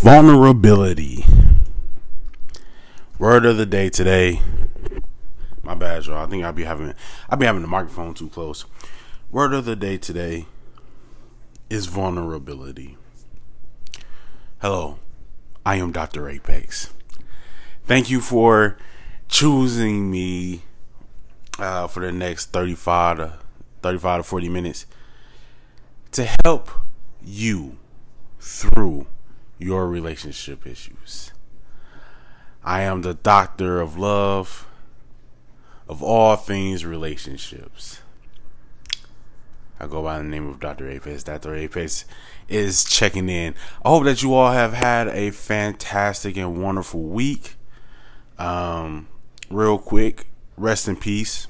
Vulnerability. Word of the day today. My bad, y'all. I think I'll be having the microphone too close. Word of the day today is vulnerability. Hello, I am Dr. Apex. Thank you for choosing me for the next 35 to 40 minutes to help you through your relationship issues. I am the doctor of love, of all things relationships. I go by the name of Dr. Apis. Dr. Apis is checking in. I hope that you all have had a fantastic and wonderful week. Real quick, rest in peace.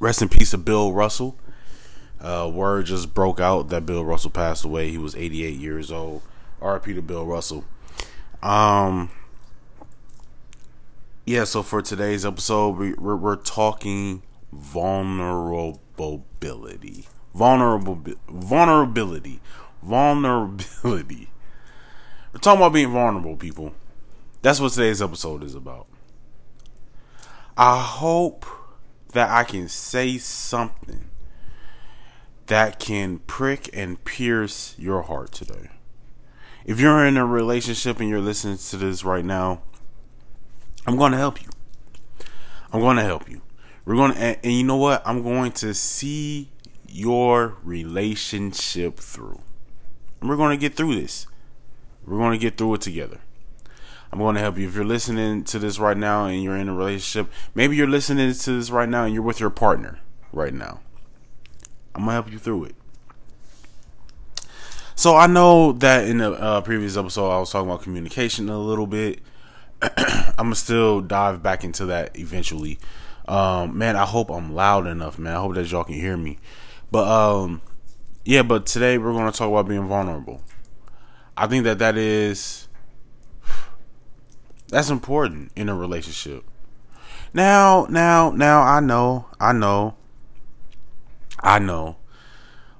Rest in peace to Bill Russell. Word just broke out that Bill Russell passed away. He was 88 years old. R.I.P. to Bill Russell. So for today's episode, we're talking vulnerability. Vulnerability. We're talking about being vulnerable, people. That's what today's episode is about. I hope that I can say something that can prick and pierce your heart today. If you're in a relationship and you're listening to this right now, I'm going to help you. And you know what? I'm going to see your relationship through. And we're going to get through this. We're going to get through it together. I'm going to help you. If you're listening to this right now and you're in a relationship, maybe you're listening to this right now and you're with your partner right now. I'm going to help you through it. So I know that in the previous episode, I was talking about communication a little bit. I'm going to still dive back into that eventually. Man, I hope I'm loud enough, man. I hope that y'all can hear me. But, but today we're going to talk about being vulnerable. I think that's important in a relationship. Now, I know.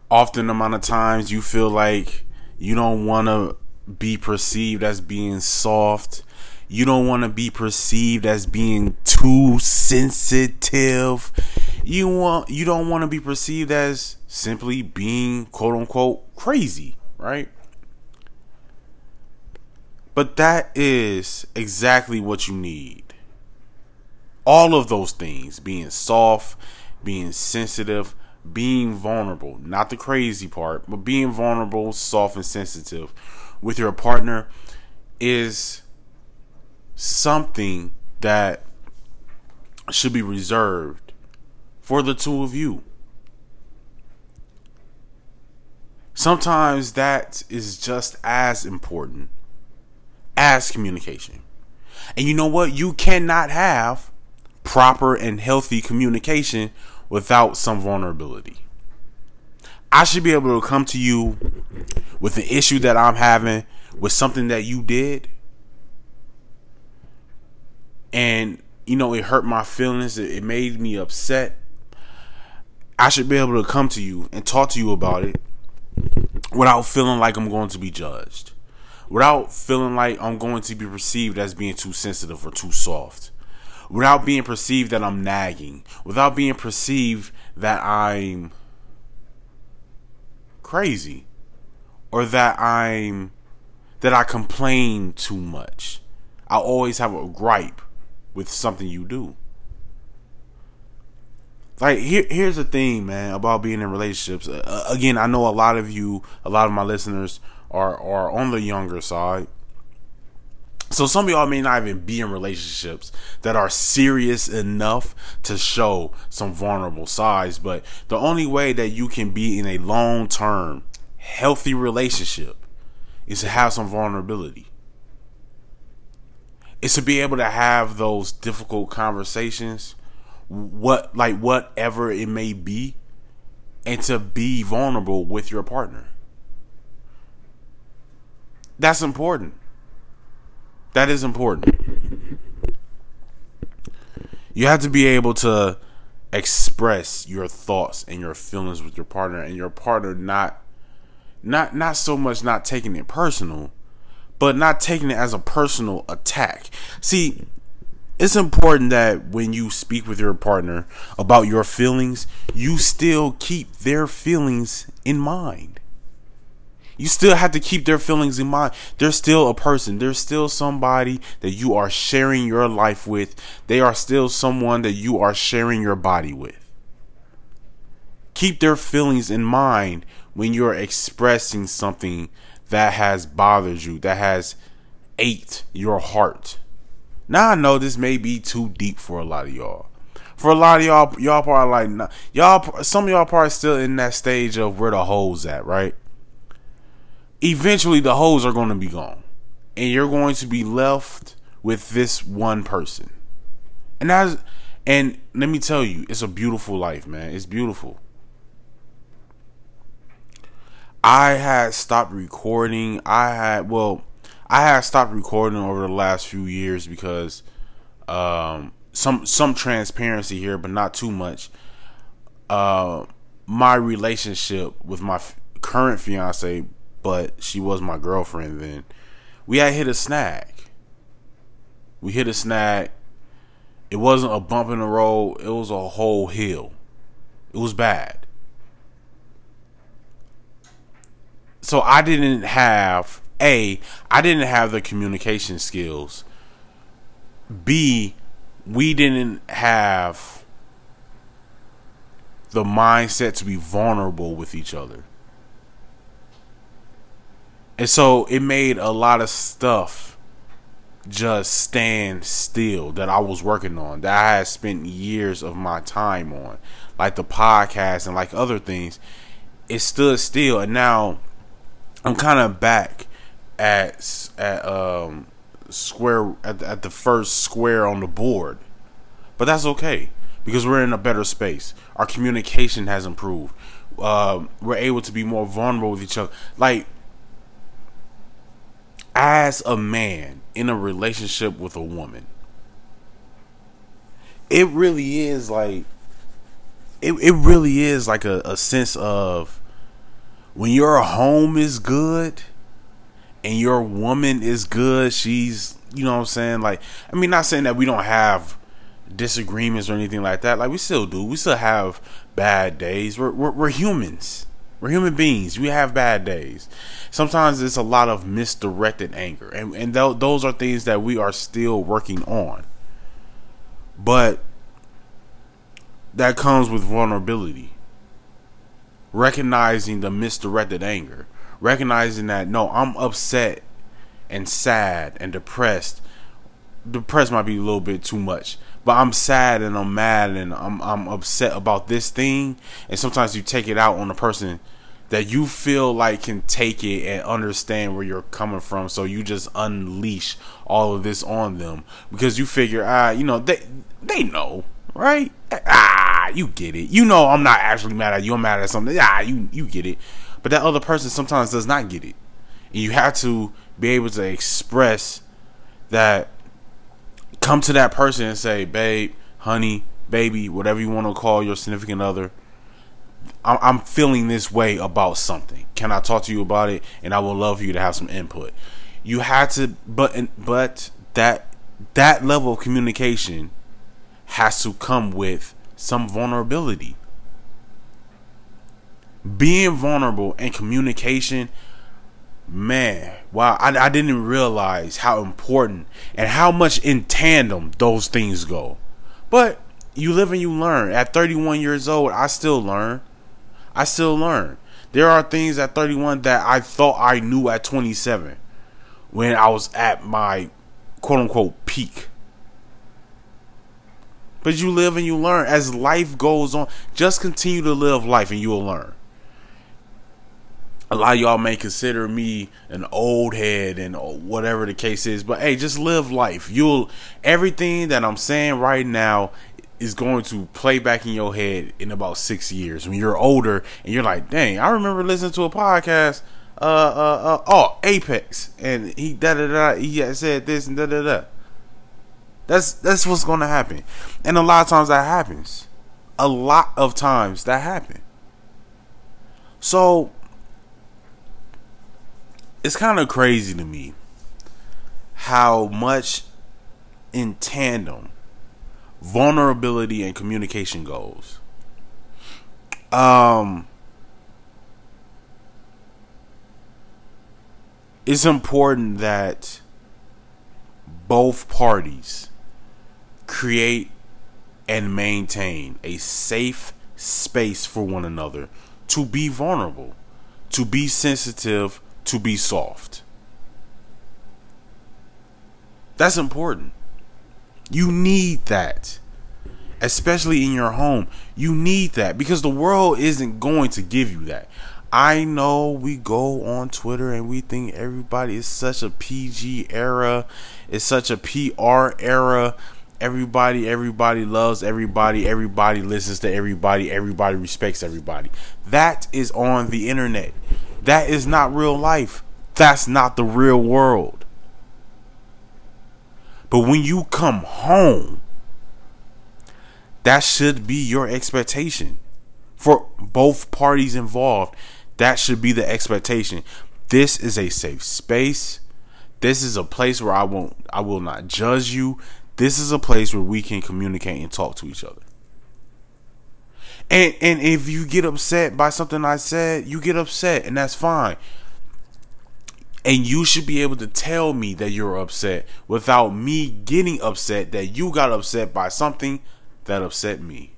Often the amount of times you feel like you don't want to be perceived as being soft. You don't want to be perceived as being too sensitive. You don't want to be perceived as simply being quote unquote crazy, right? But that is exactly what you need. All of those things, being soft, being sensitive, being vulnerable, not the crazy part, but being vulnerable, soft, and sensitive with your partner is something that should be reserved for the two of you. Sometimes that is just as important as communication. And you know what? You cannot have proper and healthy communication without some vulnerability. I should be able to come to you with an issue that I'm having with something that you did, and you know, it hurt my feelings, it made me upset. I should be able to come to you and talk to you about it without feeling like I'm going to be judged, without feeling like I'm going to be perceived as being too sensitive or too soft, without being perceived that I'm nagging, without being perceived that I'm crazy, or that I complain too much. I always have a gripe with something you do. Like, here's the thing, man, about being in relationships. Again, I know a lot of my listeners are on the younger side. So some of y'all may not even be in relationships that are serious enough to show some vulnerable sides. But the only way that you can be in a long-term, healthy relationship is to have some vulnerability. It's to be able to have those difficult conversations, whatever it may be, and to be vulnerable with your partner. That's important. That is important. You have to be able to express your thoughts and your feelings with your partner, and your partner not so much not taking it personal, but not taking it as a personal attack. See, it's important that when you speak with your partner about your feelings, you still keep their feelings in mind. You still have to keep their feelings in mind. They're still a person. They're still somebody that you are sharing your life with. They are still someone that you are sharing your body with. Keep their feelings in mind when you're expressing something that has bothered you, that has ached your heart. Now I know this may be too deep for a lot of y'all. For a lot of y'all, y'all probably like, y'all, some of y'all probably still in that stage of where the hoes at, right? Eventually the hoes are going to be gone, and you're going to be left with this one person. And let me tell you, it's a beautiful life, man. It's beautiful. I had stopped recording. I had stopped recording over the last few years because some transparency here, but not too much. My relationship with my current fiance, but she was my girlfriend then, we had hit a snag. We hit a snag. It wasn't a bump in the road. It was a whole hill. It was bad. So I didn't have the communication skills. B, we didn't have the mindset to be vulnerable with each other. And so it made a lot of stuff just stand still that I was working on, that I had spent years of my time on, like the podcast and like other things. It stood still, and now I'm kind of back at the first square on the board, but that's okay because we're in a better space. Our communication has improved. We're able to be more vulnerable with each other. Like, as a man in a relationship with a woman, it really is like a sense of when your home is good. And your woman is good. She's, you know what I'm saying? Like, I mean, not saying that we don't have disagreements or anything like that. Like, we still do. We still have bad days. We're humans. We're human beings. We have bad days. Sometimes it's a lot of misdirected anger. And those are things that we are still working on. But that comes with vulnerability. Recognizing the misdirected anger. Recognizing that, no, I'm upset and sad and depressed. Depressed might be a little bit too much, but I'm sad and I'm mad and I'm upset about this thing. And sometimes you take it out on the person that you feel like can take it and understand where you're coming from. So you just unleash all of this on them because you figure, they know, right? You get it. You know, I'm not actually mad at you. I'm mad at something. You get it. But that other person sometimes does not get it. And you have to be able to express that, come to that person and say, babe, honey, baby, whatever you want to call your significant other, I'm feeling this way about something. Can I talk to you about it? And I would love for you to have some input. You have to, but that level of communication has to come with some vulnerability. Being vulnerable and communication, man, wow, I didn't realize how important and how much in tandem those things go. But you live and you learn. At 31 years old, I still learn. There are things at 31 that I thought I knew at 27, when I was at my quote unquote peak. But you live and you learn. As life goes on, just continue to live life and you will learn. A lot of y'all may consider me an old head and whatever the case is, but hey, just live life. Everything that I'm saying right now is going to play back in your head in about 6 years when you're older and you're like, dang, I remember listening to a podcast, Apex, and he he said this and . That's what's going to happen, and a lot of times that happens. A lot of times that happens. So it's kind of crazy to me how much in tandem vulnerability and communication goes. It's important that both parties create and maintain a safe space for one another to be vulnerable, to be sensitive, to be soft. That's important. You need that, especially in your home. You need that because the world isn't going to give you that. I know we go on Twitter and we think everybody is such a PG era. It's such a PR era. Everybody loves everybody. Everybody listens to everybody. Everybody respects everybody. That is on the internet. That is not real life. That's not the real world. But when you come home, that should be your expectation. For both parties involved, that should be the expectation. This is a safe space. This is a place where I will not judge you. This is a place where we can communicate and talk to each other. And if you get upset by something I said, you get upset, and that's fine. And you should be able to tell me that you're upset without me getting upset that you got upset by something that upset me.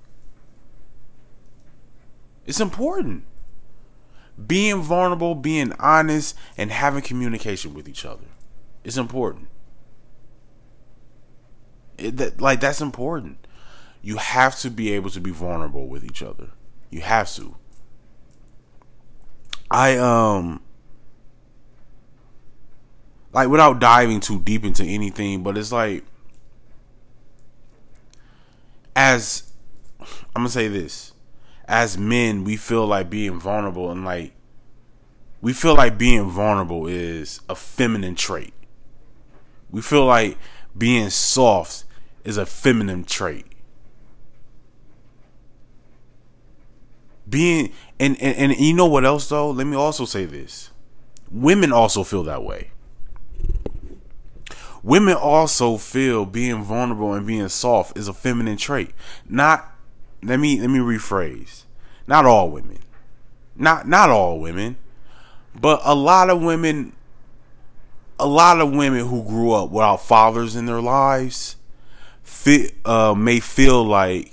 It's important. Being vulnerable, being honest, and having communication with each other is important. That's important. You have to be able to be vulnerable with each other. You have to. Without diving too deep into anything, but it's like, as I'm gonna say this, as men, we feel like being vulnerable is a feminine trait. We feel like being soft is a feminine trait. And you know what else though? Let me also say this. Women also feel that way. Women also feel being vulnerable and being soft is a feminine trait. Let me rephrase. Not all women, but a lot of women who grew up without fathers in their lives may feel like,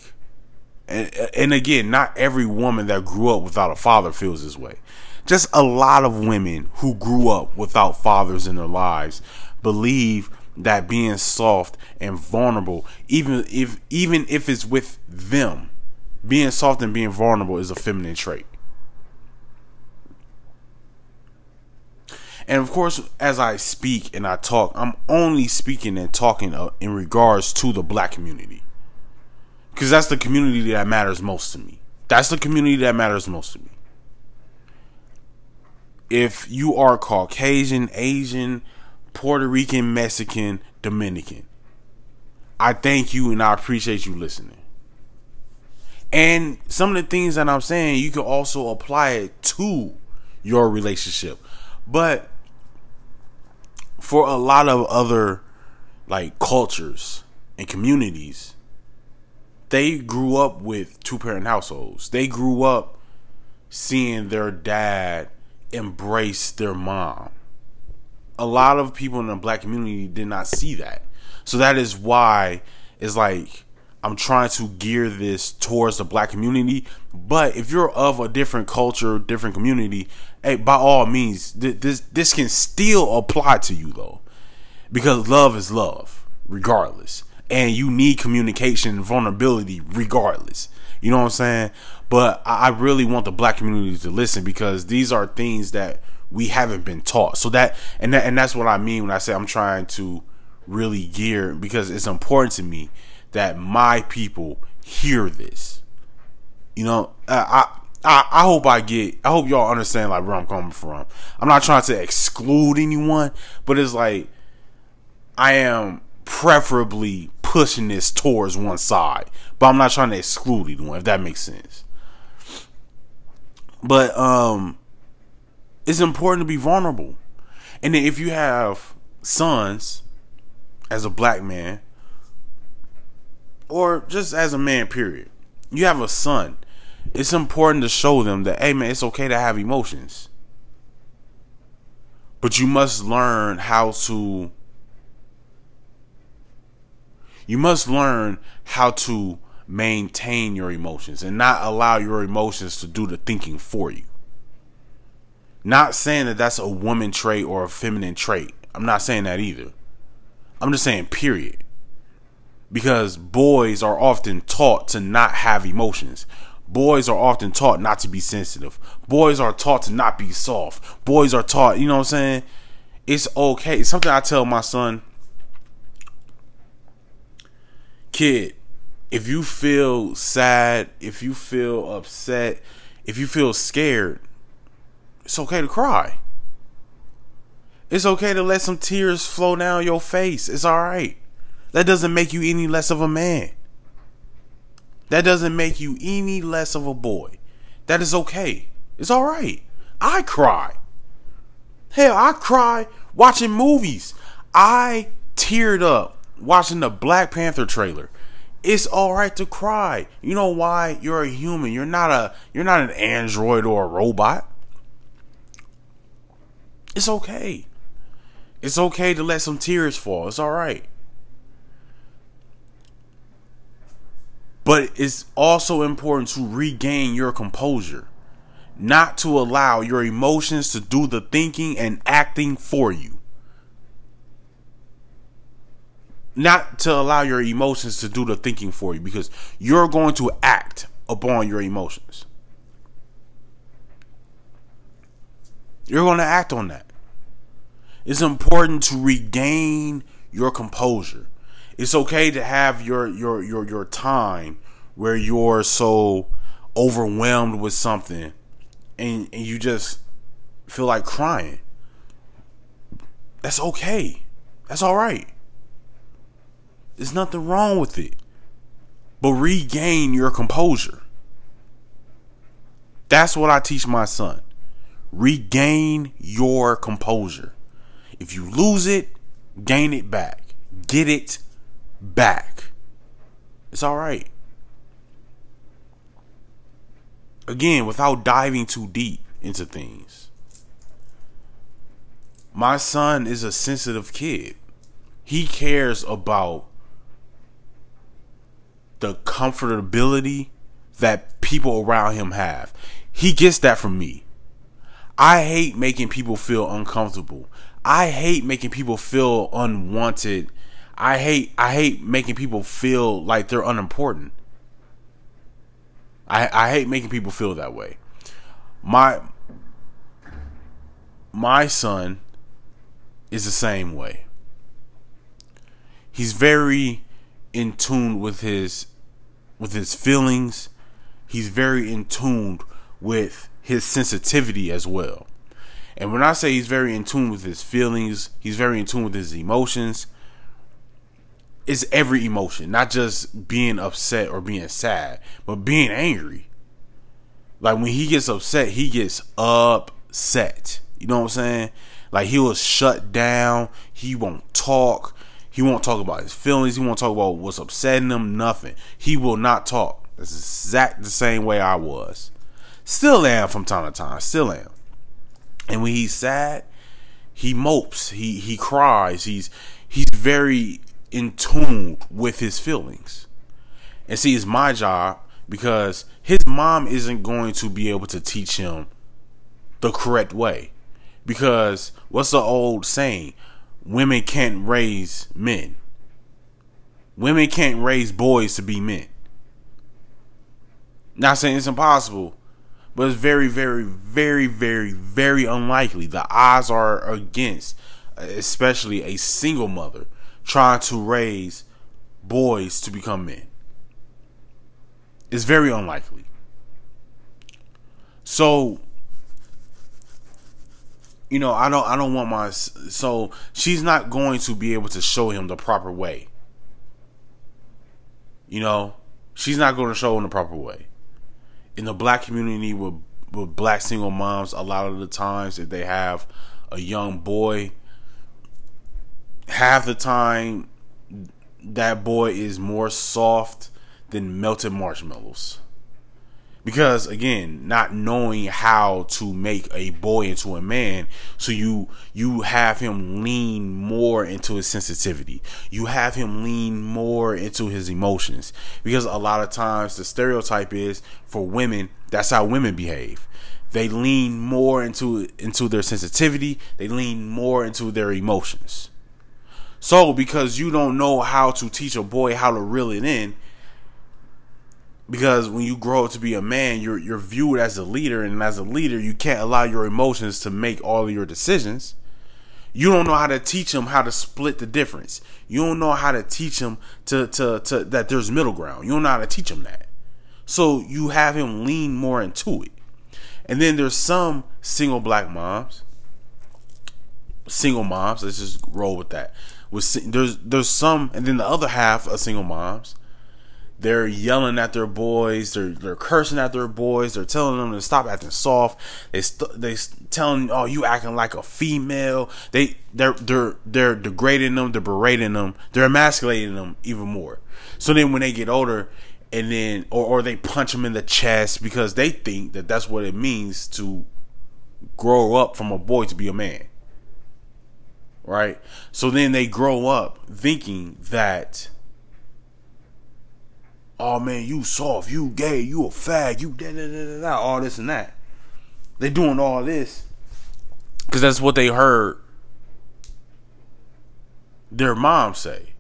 and again, not every woman that grew up without a father feels this way. Just a lot of women who grew up without fathers in their lives believe that being soft and vulnerable, even if it's with them, being soft and being vulnerable is a feminine trait. And of course, as I speak and I talk, I'm only speaking and talking in regards to the Black community, because that's the community that matters most to me. If you are Caucasian, Asian, Puerto Rican, Mexican, Dominican, I thank you and I appreciate you listening. And some of the things that I'm saying, you can also apply it to your relationship. But for a lot of other cultures and communities, they grew up with two-parent households. They grew up seeing their dad embrace their mom. A lot of people in the Black community did not see that. So that is why it's like I'm trying to gear this towards the Black community. But if you're of a different culture, different community, hey, by all means, this can still apply to you though, because love is love regardless, and you need communication and vulnerability regardless. You know what I'm saying? But I really want the Black community to listen, because these are things that we haven't been taught. So that's what I mean when I say I'm trying to really gear, because it's important to me that my people hear this. You know, I hope y'all understand where I'm coming from. I'm not trying to exclude anyone, but it's like I am preferably pushing this towards one side, but I'm not trying to exclude anyone, if that makes sense. But it's important to be vulnerable. And then if you have sons, as a black man, or just as a man, period, you have a son, it's important to show them that, hey man, it's okay to have emotions, but you must learn how to maintain your emotions and not allow your emotions to do the thinking for you. Not saying that that's a woman trait or a feminine trait. I'm not saying that either. I'm just saying period. Because boys are often taught to not have emotions. Boys are often taught not to be sensitive. Boys are taught to not be soft. Boys are taught, you know what I'm saying? It's okay. It's something I tell my son. Kid, if you feel sad, if you feel upset, if you feel scared, it's okay to cry. It's okay to let some tears flow down your face. It's alright. That doesn't make you any less of a man. That doesn't make you any less of a boy. That is okay. It's alright. I cry. Hell, I cry watching movies. I teared up watching the Black Panther trailer. It's alright to cry. You know why? You're a human. You're not an android or a robot. It's okay. It's okay to let some tears fall. It's all right. But it's also important to regain your composure, not to allow your emotions to do the thinking and acting for you. Not to allow your emotions to do the thinking for you, because you're going to act upon your emotions. You're going to act on that. It's important to regain your composure. It's okay to have your time where you're so overwhelmed with something and you just feel like crying. That's okay. That's all right. There's nothing wrong with it. But regain your composure. That's what I teach my son. Regain your composure. If you lose it, gain it back. Get it back. It's alright. Again, without diving too deep into things. My son is a sensitive kid. He cares about the comfortability that people around him have. He gets that from me. I hate making people feel uncomfortable. I hate making people feel unwanted. I hate making people feel like they're unimportant. I hate making people feel that way. My son is the same way. He's very in tune with his feelings. He's very in tune with his sensitivity as well. And when I say he's very in tune with his feelings, he's very in tune with his emotions, it's every emotion, not just being upset or being sad, but being angry. Like when he gets upset, he gets upset. You know what I'm saying? Like he will shut down. He won't talk. He won't talk about his feelings. He won't talk about what's upsetting him. Nothing. He will not talk. That's exactly the same way I was. Still am from time to time. Still am. And when he's sad, he mopes. He cries. He's very in tune with his feelings. And see, it's my job, because his mom isn't going to be able to teach him the correct way. Because what's the old saying? Women can't raise men. Women can't raise boys to be men. Not saying it's impossible, but it's very, very, very, very, very unlikely. The odds are against, especially a single mother trying to raise boys to become men. It's very unlikely. So, you know, I don't want my... So, she's not going to be able to show him the proper way. You know, she's not going to show him the proper way. In the black community, with black single moms, a lot of the times, if they have a young boy, half the time that boy is more soft than melted marshmallows. Because, again, not knowing how to make a boy into a man, so you have him lean more into his sensitivity. You have him lean more into his emotions. Because a lot of times the stereotype is, for women, that's how women behave. They lean more into their sensitivity. They lean more into their emotions. So, because you don't know how to teach a boy how to reel it in, because when you grow up to be a man, you're viewed as a leader, and as a leader, you can't allow your emotions to make all of your decisions. You don't know how to teach them how to split the difference. You don't know how to teach them to that there's middle ground. You don't know how to teach them that. So you have him lean more into it. And then there's some single black moms, single moms. Let's just roll with that. There's some, and then the other half of single moms, they're yelling at their boys. They're cursing at their boys. They're telling them to stop acting soft. They telling, oh, you acting like a female. They're degrading them. They're berating them. They're emasculating them even more. So then when they get older, and then or they punch them in the chest because they think that that's what it means to grow up from a boy to be a man. Right? So then they grow up thinking that, oh man, you soft, you gay, you a fag, you da da da da da, all this and that. They doing all this because that's what they heard their mom say.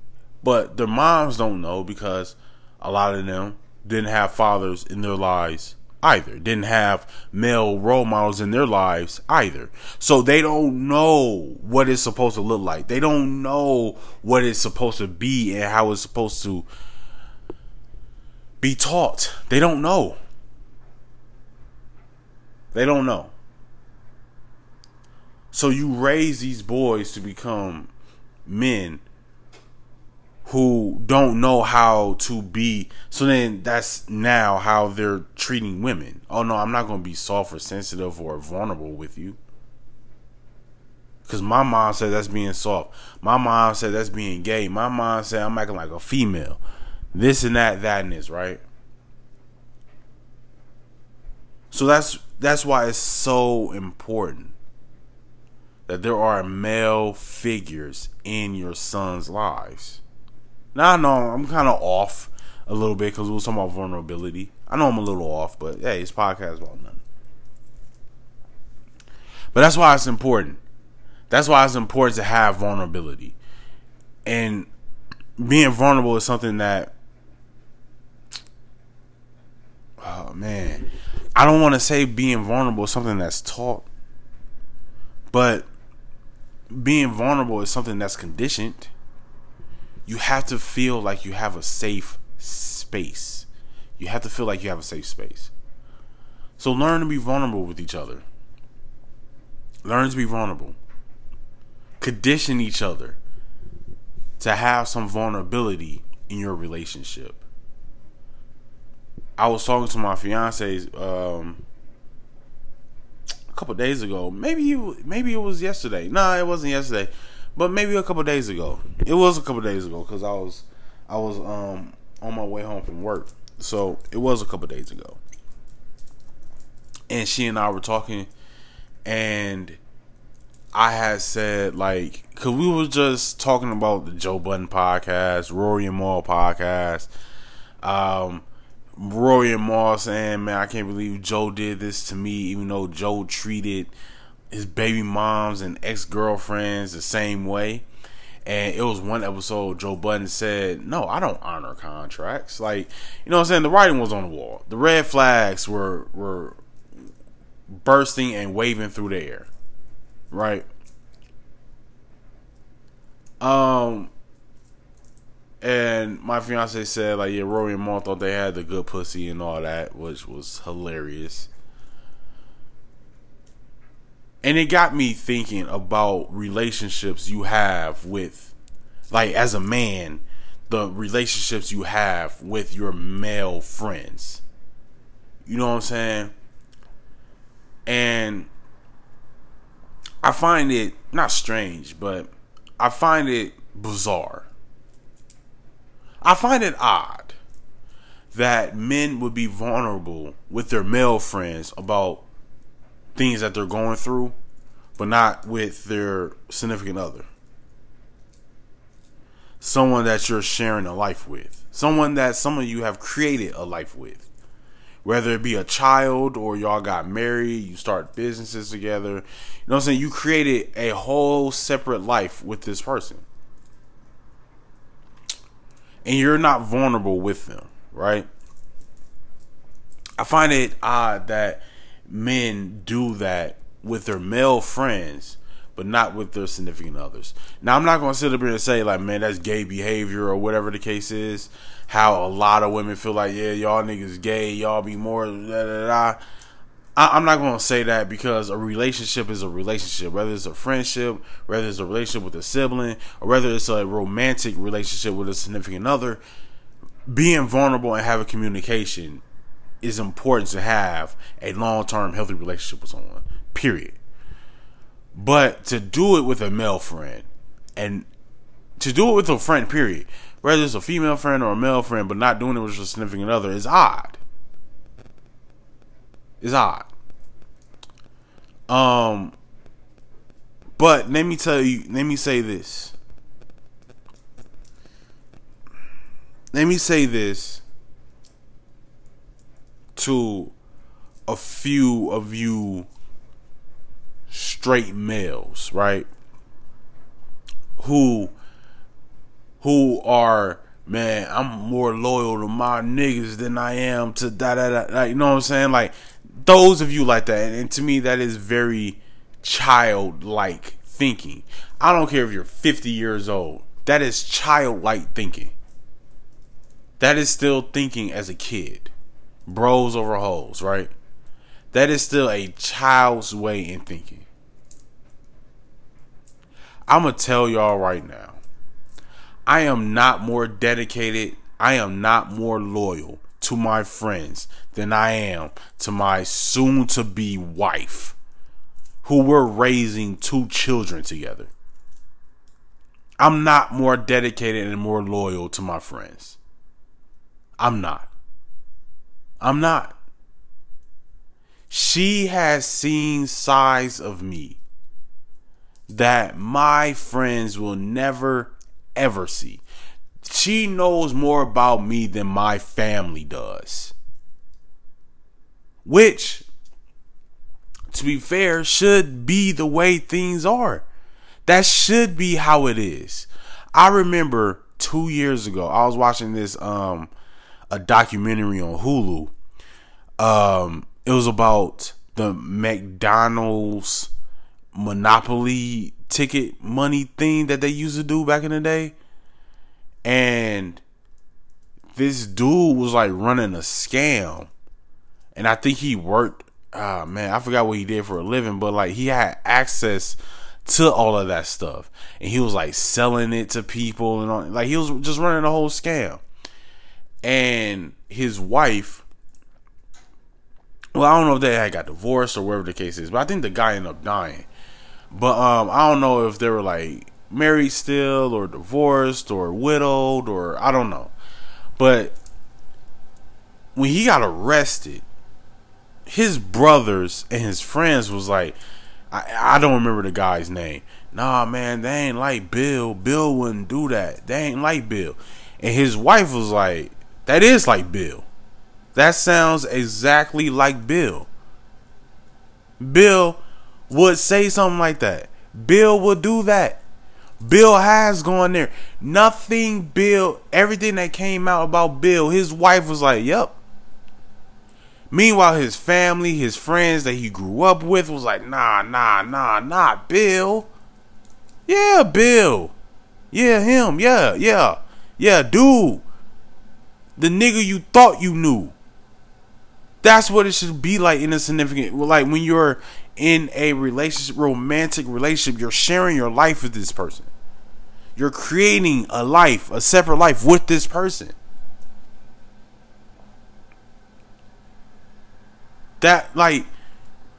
But their moms don't know, because a lot of them didn't have fathers in their lives either. Didn't have male role models in their lives either. So they don't know what it's supposed to look like. They don't know what it's supposed to be and how it's supposed to be taught. They don't know. They don't know. So you raise these boys to become men who don't know how to be. So then that's now how they're treating women. Oh no, I'm not going to be soft or sensitive or vulnerable with you, because my mom said that's being soft. My mom said that's being gay. My mom said I'm acting like a female. This and that, that and this, right? So that's why it's so important that there are male figures in your son's lives. Now, I know I'm kind of off a little bit because we were talking about vulnerability. I know I'm a little off, but hey, this podcast is about nothing. But that's why it's important. That's why it's important to have vulnerability. And being vulnerable is something that, oh man, I don't want to say being vulnerable is something that's taught, but being vulnerable is something that's conditioned. You have to feel like you have a safe space. You have to feel like you have a safe space. So learn to be vulnerable with each other. Learn to be vulnerable. Condition each other to have some vulnerability in your relationship. I was talking to my fiance a couple days ago. Maybe it was yesterday. No, it wasn't yesterday, but maybe a couple days ago. It was a couple days ago because I was on my way home from work. So it was a couple days ago, and she and I were talking, and I had said, like, because we were just talking about the Joe Budden podcast, Rory and Mal podcast. Rory and Mal saying, man, I can't believe Joe did this to me, even though Joe treated his baby moms and ex-girlfriends the same way. And it was one episode Joe Budden said, no, I don't honor contracts. Like, you know what I'm saying? The writing was on the wall. The red flags were bursting and waving through the air. Right. And my fiance said, like, yeah, Rory and Mal thought they had the good pussy and all that, which was hilarious. And it got me thinking about relationships you have with, like, as a man, the relationships you have with your male friends. You know what I'm saying? And I find it not strange, but I find it bizarre I find it odd that men would be vulnerable with their male friends about things that they're going through, but not with their significant other. Someone that you're sharing a life with. Someone that some of you have created a life with. Whether it be a child or y'all got married, you start businesses together. You know what I'm saying? You created a whole separate life with this person. And you're not vulnerable with them, right? I find it odd that men do that with their male friends, but not with their significant others. Now, I'm not going to sit up here and say, like, man, that's gay behavior or whatever the case is. How a lot of women feel like, yeah, y'all niggas gay, y'all be more, da da da. I'm not going to say that, because a relationship is a relationship. Whether it's a friendship, whether it's a relationship with a sibling, or whether it's a romantic relationship with a significant other, being vulnerable and having communication is important to have a long-term healthy relationship with someone. Period. But to do it with a male friend, and to do it with a friend, period, whether it's a female friend or a male friend, but not doing it with a significant other, is odd. It's odd. But let me tell you, let me say this. Let me say this to a few of you straight males, right? Who are, man, I'm more loyal to my niggas than I am to da da da. Like, you know what I'm saying? Like, those of you like that, and to me, that is very childlike thinking. I don't care if you're 50 years old. That is childlike thinking. That is still thinking as a kid. Bros over hoes, right? That is still a child's way in thinking. I'm going to tell y'all right now. I am not more dedicated. I am not more loyal to my friends than I am to my soon-to-be wife, who we're raising 2 children together. I'm not more dedicated and more loyal to my friends. I'm not. She has seen sides of me that my friends will never, ever see. She knows more about me than my family does. Which, to be fair, should be the way things are. That should be how it is. I remember 2 years ago, I was watching this a documentary on Hulu. It was about the McDonald's Monopoly ticket money thing that they used to do back in the day. And this dude was like running a scam. And I think he worked, I forgot what he did for a living, but like he had access to all of that stuff. And he was like selling it to people and all, like he was just running the whole scam. And his wife, well, I don't know if they had got divorced or whatever the case is, but I think the guy ended up dying. But I don't know if they were like married still or divorced or widowed or I don't know. But when he got arrested, his brothers and his friends was like, I don't remember the guy's name. Nah, man, they ain't like Bill. Bill wouldn't do that. They ain't like Bill. And his wife was like, that is like Bill. That sounds exactly like Bill. Bill would say something like that. Bill would do that. Bill has gone there. Nothing Bill, everything that came out about Bill, his wife was like, yep. Meanwhile, his family, his friends that he grew up with was like, nah, Bill. Yeah, Bill. Yeah, him. Yeah. Yeah, dude. The nigga you thought you knew. That's what it should be like in a significant, like when you're in a relationship, romantic relationship, you're sharing your life with this person. You're creating a life, a separate life with this person. That, like,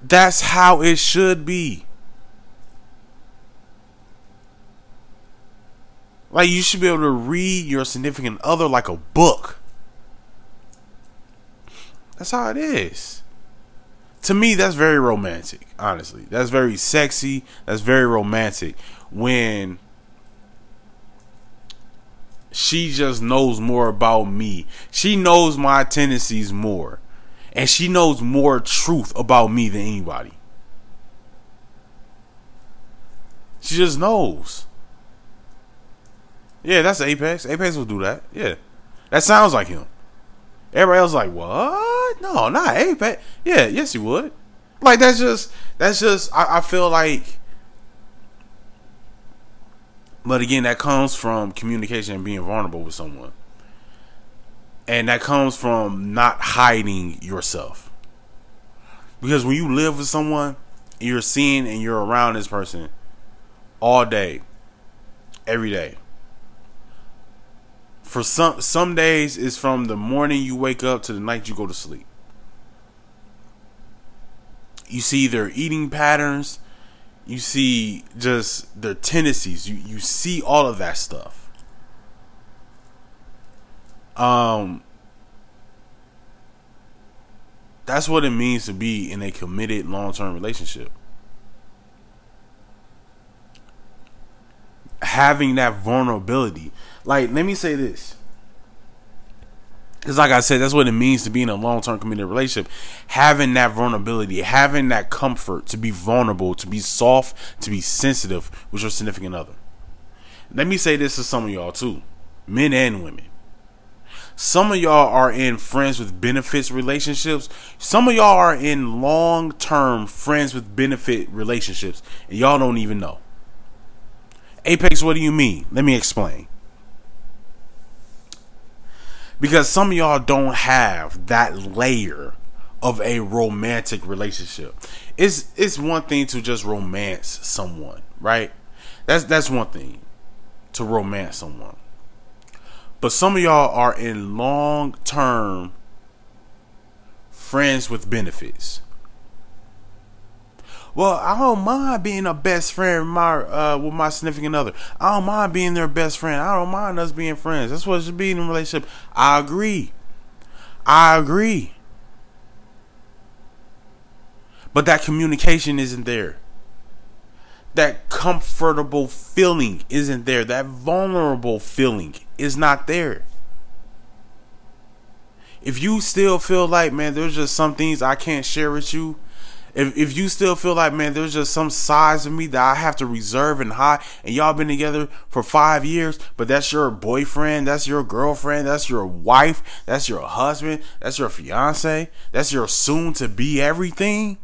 that's how it should be. Like, you should be able to read your significant other like a book. That's how it is. To me, that's very romantic, honestly. That's very sexy. That's very romantic. When she just knows more about me. She knows my tendencies more. And she knows more truth about me than anybody. She just knows. Yeah, that's Apex. Apex will do that. Yeah. That sounds like him. Everybody else like, what? No, not Apex. Yeah, yes he would. Like, that's just I feel like. But again, that comes from communication and being vulnerable with someone. And that comes from not hiding yourself. Because when you live with someone, you're seeing and you're around this person all day, every day. For some days, it's from the morning you wake up to the night you go to sleep. You see their eating patterns. You see just their tendencies. You see all of that stuff. That's what it means to be in a committed long-term relationship. Having that vulnerability. Like, let me say this. Because like I said, that's what it means to be in a long-term committed relationship. Having that vulnerability. Having that comfort to be vulnerable. To be soft. To be sensitive with your significant other. Let me say this to some of y'all too. Men and women. Some of y'all are in friends with benefits relationships. Some of y'all are in long-term friends with benefit relationships. And y'all don't even know. Apex, what do you mean? Let me explain. Because some of y'all don't have that layer of a romantic relationship. It's one thing to just romance someone, right? That's one thing, to romance someone. But some of y'all are in long-term friends with benefits. Well, I don't mind being a best friend with my significant other. I don't mind being their best friend. I don't mind us being friends. That's what it should be in a relationship. I agree. But that communication isn't there. That comfortable feeling isn't there. That vulnerable feeling is not there. If you still feel like, man, there's just some things I can't share with you. If you still feel like, man, there's just some sides of me that I have to reserve and hide, and y'all been together for 5 years, but that's your boyfriend, that's your girlfriend, that's your wife, that's your husband, that's your fiance, that's your soon-to-be everything.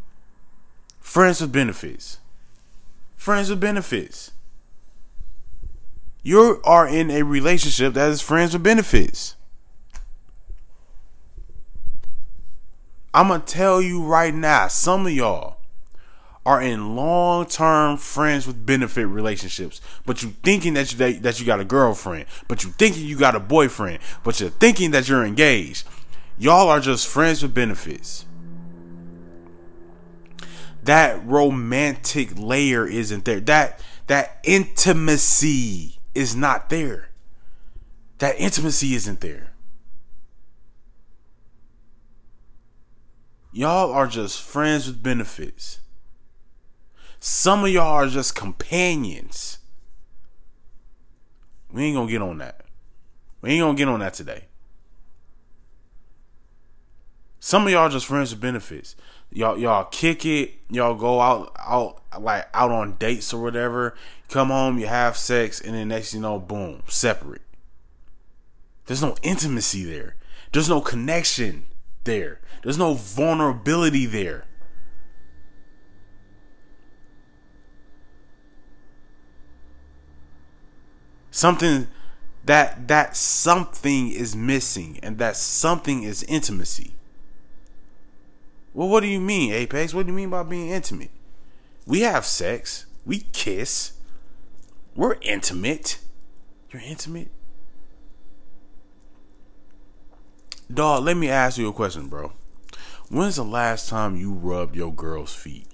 Friends with benefits. Friends with benefits. You are in a relationship that is friends with benefits. I'm going to tell you right now, some of y'all are in long-term friends with benefit relationships, but you thinking that you got a girlfriend, but you thinking you got a boyfriend, but you're thinking that you're engaged. Y'all are just friends with benefits. That romantic layer isn't there. That intimacy is not there. That intimacy isn't there. Y'all are just friends with benefits. Some of y'all are just companions. We ain't gonna get on that. We ain't gonna get on that today. Some of y'all are just friends with benefits. Y'all kick it. Y'all go out on dates or whatever. Come home, you have sex, and then next you know, boom, separate. There's no intimacy there. There's no connection there. There's no vulnerability there. Something that something is missing, and that something is intimacy. Well, what do you mean, Apex? What do you mean by being intimate? We have sex, we kiss, we're intimate. You're intimate? Dog, let me ask you a question, bro. When's the last time you rubbed your girl's feet?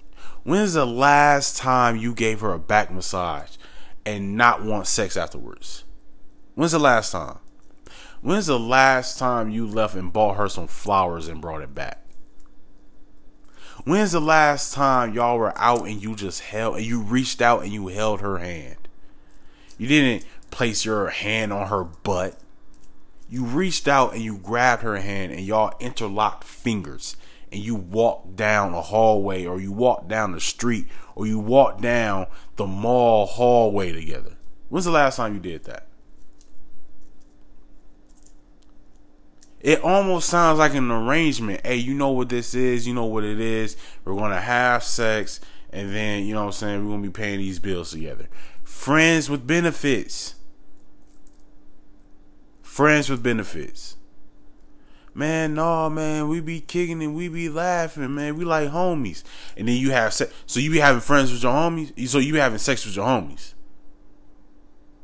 When's the last time you gave her a back massage and not want sex afterwards? When's the last time you left and bought her some flowers and brought it back? When's the last time y'all were out and you just held, and you reached out and you held her hand? You didn't place your hand on her butt. You reached out and you grabbed her hand and y'all interlocked fingers and you walked down a hallway, or you walked down the street, or you walked down the mall hallway together. When's the last time you did that? It almost sounds like an arrangement. Hey, you know what this is. You know what it is. We're going to have sex. And then, you know what I'm saying, we're going to be paying these bills together. Friends with benefits. Friends with benefits. Man, no, man. We be kicking and we be laughing, man. We like homies. And then you have sex. So you be having friends with your homies? So you be having sex with your homies?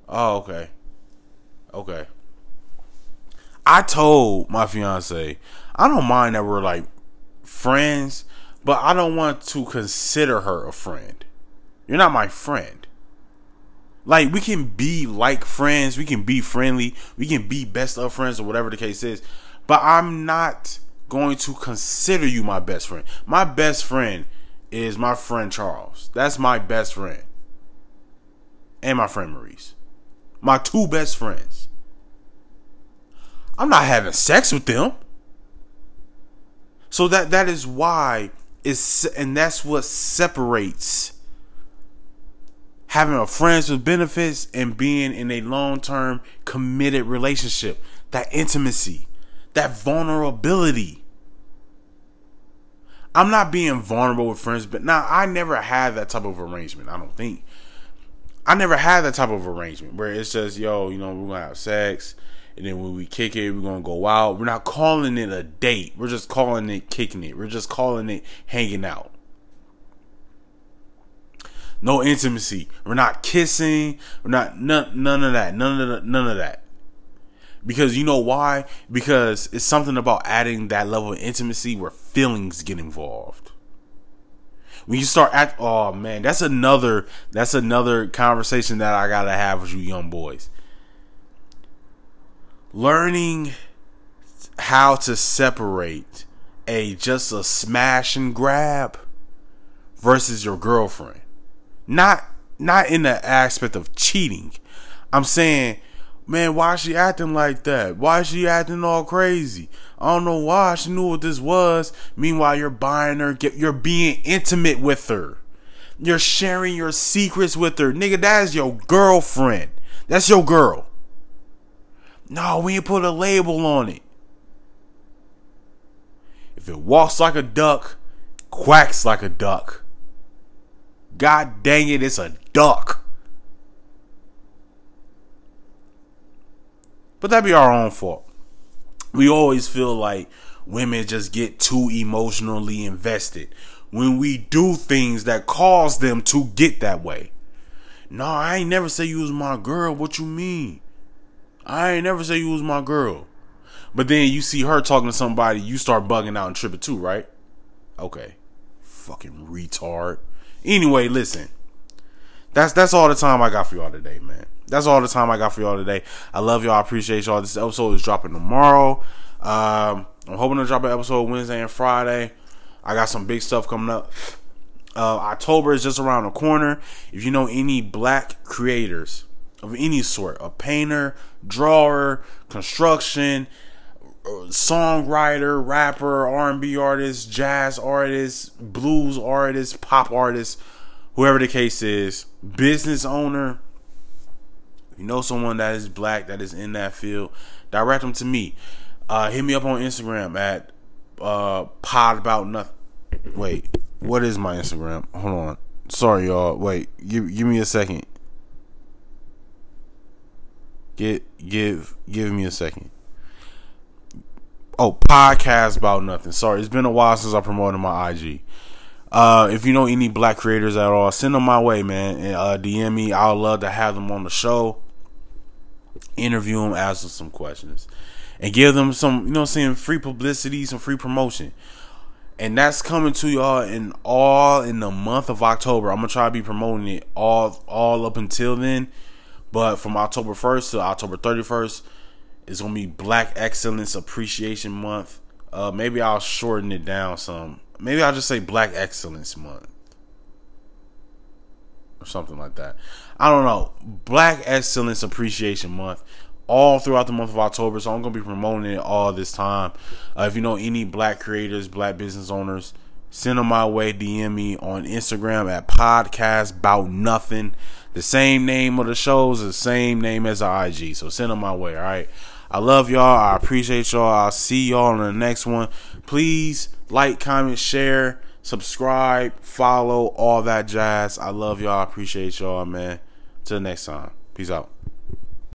Oh, okay. Okay. I told my fiance, I don't mind that we're like friends, but I don't want to consider her a friend. You're not my friend. Like, we can be like friends. We can be friendly. We can be best of friends, or whatever the case is. But I'm not going to consider you my best friend. My best friend is my friend Charles. That's my best friend. And my friend Maurice. My two best friends. I'm not having sex with them. So that is why it's, and that's what separates having a friends with benefits and being in a long-term committed relationship. That intimacy, that vulnerability. I'm not being vulnerable with friends, but now I never had that type of arrangement. I don't think I never had that type of arrangement where it's just, yo, you know, we're gonna have sex. And then when we kick it, we're going to go out. We're not calling it a date. We're just calling it kicking it. We're just calling it hanging out. No intimacy. We're not kissing. We're not none of that. None of that. Because you know why? Because it's something about adding that level of intimacy where feelings get involved. When you start oh man, that's another conversation that I got to have with you young boys. Learning how to separate just a smash and grab versus your girlfriend. Not in the aspect of cheating. I'm saying, man, why is she acting like that? Why is she acting all crazy? I don't know why. She knew what this was. Meanwhile, you're buying her. You're being intimate with her. You're sharing your secrets with her. Nigga, that is your girlfriend. That's your girl. No, we ain't put a label on it. If it walks like a duck, quacks like a duck, God dang it, it's a duck. But that be our own fault. We always feel like women just get too emotionally invested when we do things that cause them to get that way. No, I ain't never say you was my girl. What you mean? I ain't never say you was my girl. But then you see her talking to somebody, you start bugging out and tripping too, right? Okay. Fucking retard. Anyway, listen. That's all the time I got for y'all today, man. That's all the time I got for y'all today. I love y'all. I appreciate y'all. This episode is dropping tomorrow. I'm hoping to drop an episode Wednesday and Friday. I got some big stuff coming up. October is just around the corner. If you know any black creators of any sort, a painter, drawer, construction, songwriter, rapper, R&B artist, jazz artist, blues artist, pop artist, whoever the case is, business owner, you know someone that is black, that is in that field, direct them to me. Hit me up on Instagram at podaboutnothing. Wait, what is my Instagram? Hold on. Sorry, y'all. Wait, give me a second. Give me a second. Oh, podcast about nothing. Sorry, it's been a while since I promoted my IG. If you know any black creators at all, send them my way, man. And DM me. I would love to have them on the show, interview them, ask them some questions, and give them some, you know, saying free publicity, some free promotion. And that's coming to y'all in the month of October. I'm gonna try to be promoting it all up until then. But from October 1st to October 31st, it's going to be Black Excellence Appreciation Month. Maybe I'll shorten it down some. Maybe I'll just say Black Excellence Month. Or something like that. I don't know. Black Excellence Appreciation Month. All throughout the month of October. So I'm going to be promoting it all this time. If you know any Black creators, Black business owners, send them my way. DM me on Instagram at podcastboutnothing. The same name of the shows, the same name as the IG. So send them my way, all right? I love y'all. I appreciate y'all. I'll see y'all in the next one. Please like, comment, share, subscribe, follow, all that jazz. I love y'all. I appreciate y'all, man. Till next time. Peace out.